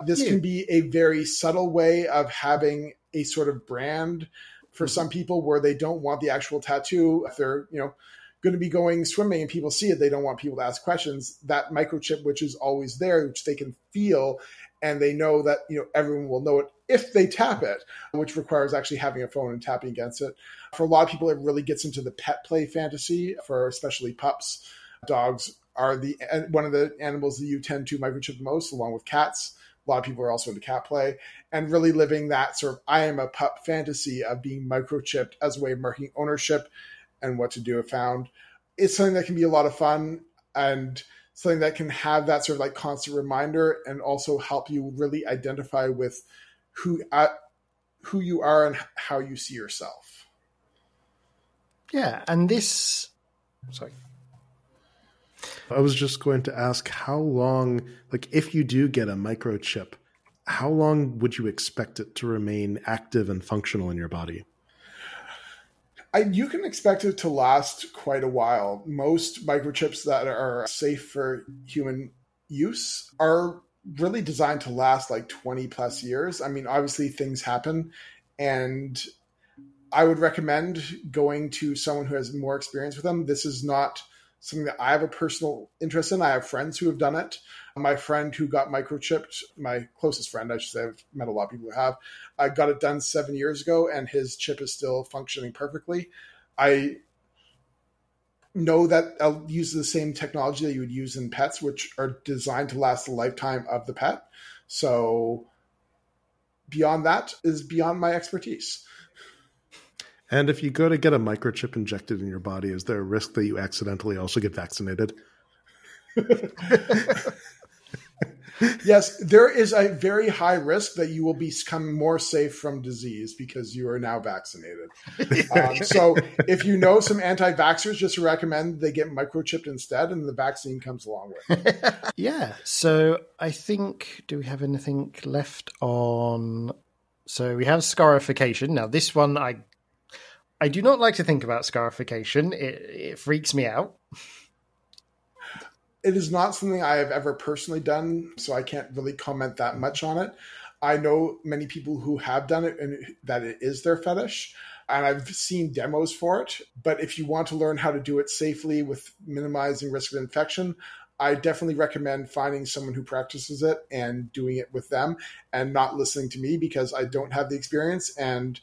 This can be a very subtle way of having a sort of brand for mm-hmm. some people where they don't want the actual tattoo. If they're, you know, going to be going swimming and people see it, they don't want people to ask questions. That microchip, which is always there, which they can feel, and they know that, you know, everyone will know it if they tap it, which requires actually having a phone and tapping against it. For a lot of people, it really gets into the pet play fantasy, for especially pups. Dogs are the one of the animals that you tend to microchip the most, along with cats. A lot of people are also into cat play, and really living that sort of I am a pup fantasy of being microchipped as a way of marking ownership and what to do if found. It's something that can be a lot of fun, and something that can have that sort of like constant reminder, and also help you really identify with who uh, who you are and how you see yourself. Yeah, and this... Sorry. I was just going to ask how long, like if you do get a microchip, how long would you expect it to remain active and functional in your body? I, you can expect it to last quite a while. Most microchips that are safe for human use are really designed to last like twenty plus years. I mean, obviously things happen, and I would recommend going to someone who has more experience with them. This is not something that I have a personal interest in. I have friends who have done it. My friend who got microchipped, my closest friend, I should say, I've met a lot of people who have, I got it done seven years ago, and his chip is still functioning perfectly. I know that I'll use the same technology that you would use in pets, which are designed to last the lifetime of the pet. So beyond that is beyond my expertise. And if you go to get a microchip injected in your body, is there a risk that you accidentally also get vaccinated? Yes, there is a very high risk that you will become more safe from disease because you are now vaccinated. um, so if you know some anti-vaxxers, just recommend they get microchipped instead, and the vaccine comes along with it. Yeah. So I think, do we have anything left on? So we have scarification. Now this one, I I do not like to think about scarification. It, it freaks me out. It is not something I have ever personally done, so I can't really comment that much on it. I know many people who have done it and that it is their fetish, and I've seen demos for it. But if you want to learn how to do it safely with minimizing risk of infection, I definitely recommend finding someone who practices it and doing it with them, and not listening to me because I don't have the experience. And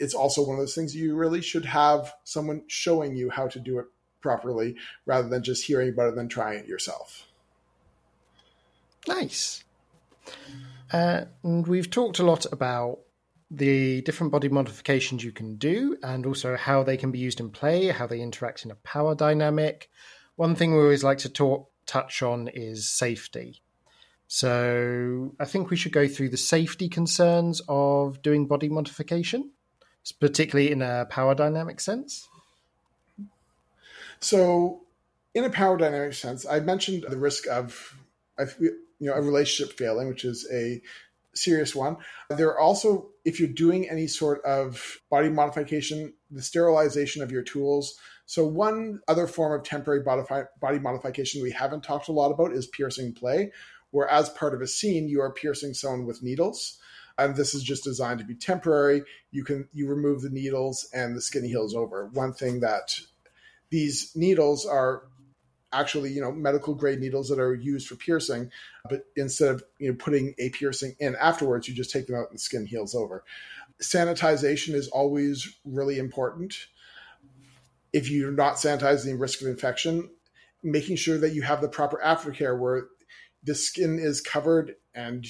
it's also one of those things you really should have someone showing you how to do it properly rather than just hearing about it and then trying it yourself. Nice. Uh, and we've talked a lot about the different body modifications you can do and also how they can be used in play, how they interact in a power dynamic. One thing we always like to talk, touch on is safety. So I think we should go through the safety concerns of doing body modification, particularly in a power dynamic sense. So in a power dynamic sense, I mentioned the risk of you know, a relationship failing, which is a serious one. There are also, if you're doing any sort of body modification, the sterilization of your tools. So one other form of temporary modifi- body modification we haven't talked a lot about is piercing play, where as part of a scene, you are piercing someone with needles. And this is just designed to be temporary. You can you remove the needles and the skinny heals over. One thing that these needles are actually, you know, medical grade needles that are used for piercing, but instead of, you know, putting a piercing in afterwards, you just take them out and the skin heals over. Sanitization is always really important. If you're not sanitizing, the risk of infection, making sure that you have the proper aftercare where the skin is covered and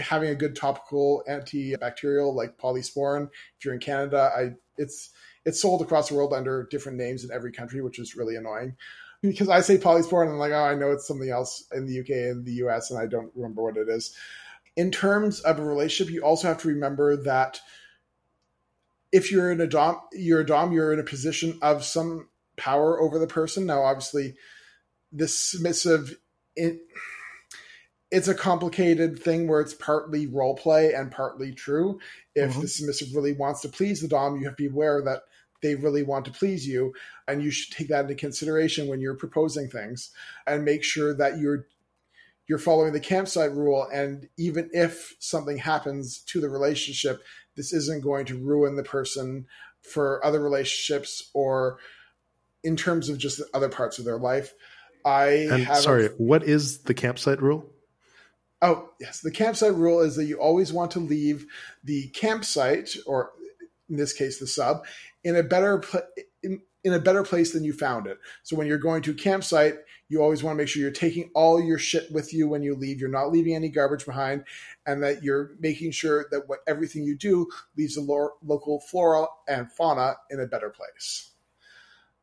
having a good topical antibacterial like Polysporin. If you're in Canada, I it's it's sold across the world under different names in every country, which is really annoying. Because I say Polysporin, I'm like, oh, I know it's something else in the U K and the U S, and I don't remember what it is. In terms of a relationship, you also have to remember that if you're in a dom, you're a dom, you're in a position of some power over the person. Now, obviously, this submissive, it, it's a complicated thing where it's partly role play and partly true. If mm-hmm. the submissive really wants to please the dom, you have to be aware that they really want to please you, and you should take that into consideration when you're proposing things and make sure that you're you're following the campsite rule. And even if something happens to the relationship, this isn't going to ruin the person for other relationships or in terms of just other parts of their life. I and sorry, a, what is the campsite rule? Oh, yes. The campsite rule is that you always want to leave the campsite, or in this case, the sub, in a better pl- in, in a better place than you found it. So when you're going to a campsite, you always want to make sure you're taking all your shit with you when you leave. You're not leaving any garbage behind, and that you're making sure that what everything you do leaves the lo- local flora and fauna in a better place.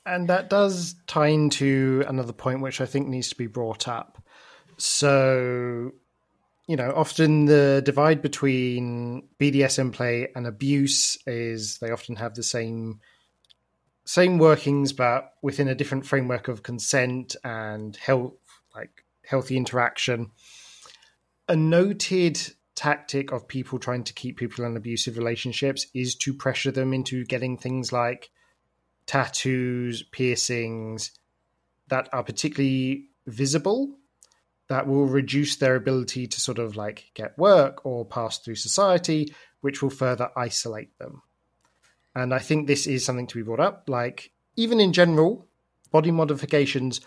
And that does tie into another point, which I think needs to be brought up. So, you know, often the divide between B D S M play and abuse is they often have the same same workings, but within a different framework of consent and health, like healthy interaction. A noted tactic of people trying to keep people in abusive relationships is to pressure them into getting things like tattoos, piercings that are particularly visible, that will reduce their ability to sort of like get work or pass through society, which will further isolate them. And I think this is something to be brought up. Like, even in general, body modifications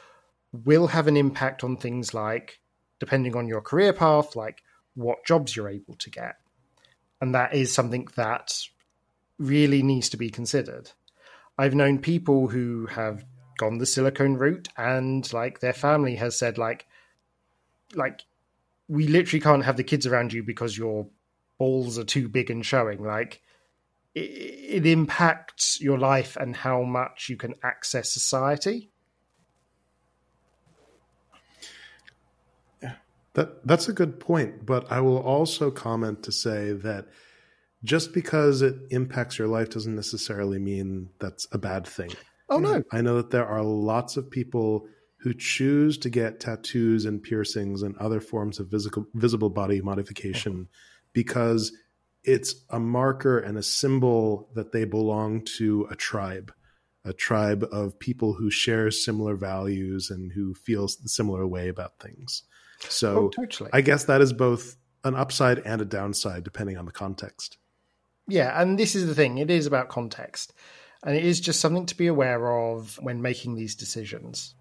will have an impact on things like, depending on your career path, like what jobs you're able to get. And that is something that really needs to be considered. I've known people who have gone the silicone route and like their family has said like, like, we literally can't have the kids around you because your balls are too big and showing. Like, it, it impacts your life and how much you can access society. Yeah, that that's a good point. But I will also comment to say that just because it impacts your life doesn't necessarily mean that's a bad thing. Oh, no. I know that there are lots of people who choose to get tattoos and piercings and other forms of physical, visible body modification because it's a marker and a symbol that they belong to a tribe, a tribe of people who share similar values and who feel the similar way about things. So oh, totally. I guess that is both an upside and a downside depending on the context. Yeah, and this is the thing. It is about context. And it is just something to be aware of when making these decisions.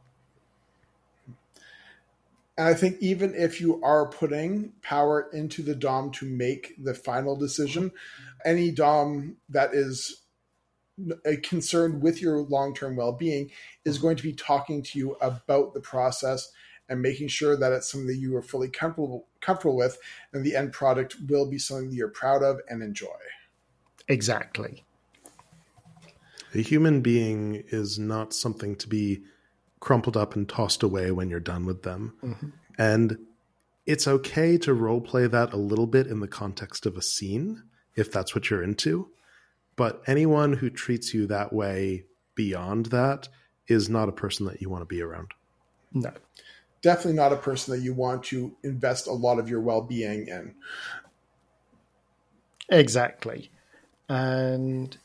And I think even if you are putting power into the dom to make the final decision, any dom that is concerned with your long-term well-being is going to be talking to you about the process and making sure that it's something that you are fully comfortable comfortable with, and the end product will be something that you're proud of and enjoy. Exactly. A human being is not something to be crumpled up and tossed away when you're done with them. Mm-hmm. And it's okay to role play that a little bit in the context of a scene, if that's what you're into. But anyone who treats you that way beyond that is not a person that you want to be around. No. Definitely not a person that you want to invest a lot of your well-being in. Exactly. And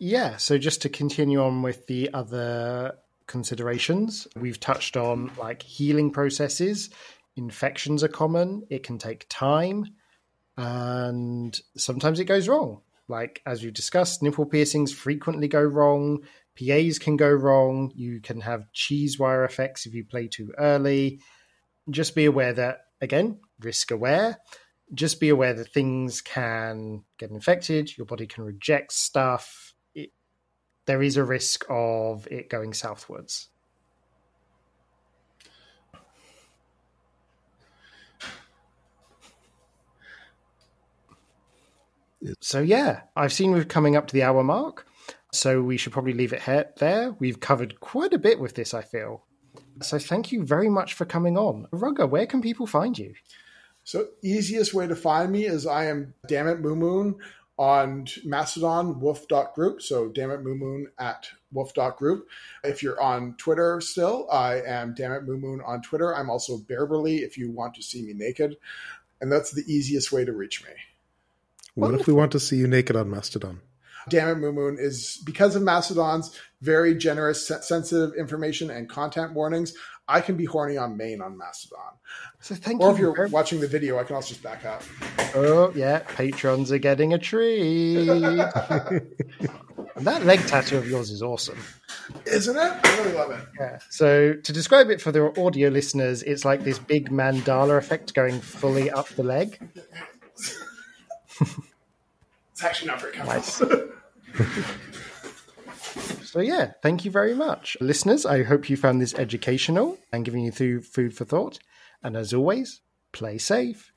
yeah, so just to continue on with the other considerations, we've touched on like healing processes. Infections are common. It can take time. And sometimes it goes wrong. Like, as we've discussed, nipple piercings frequently go wrong. P As can go wrong. You can have cheese wire effects if you play too early. Just be aware that, again, risk aware. Just be aware that things can get infected. Your body can reject stuff. It, there is a risk of it going southwards. So yeah, I've seen we're coming up to the hour mark, so we should probably leave it here, there. We've covered quite a bit with this, I feel. So thank you very much for coming on. Rugger, where can people find you? So easiest way to find me is I am dammitmoomoon on Mastodon, wolf dot group. So dammitmoomoon at wolf dot group. If you're on Twitter still, I am dammitmoomoon on Twitter. I'm also berberley if you want to see me naked. And that's the easiest way to reach me. What Wonderful. If we want to see you naked on Mastodon? Dammitmoomoon is, because of Mastodon's very generous, sensitive information and content warnings, I can be horny on main on Mastodon. So thank or you. Or if you're very... watching the video, I can also just back up. Oh, yeah. Patrons are getting a treat. That leg tattoo of yours is awesome. Isn't it? I really love it. Yeah. So to describe it for the audio listeners, it's like this big mandala effect going fully up the leg. It's actually not very comfortable. Nice. So yeah, thank you very much. Listeners, I hope you found this educational and giving you food for thought. And as always, play safe.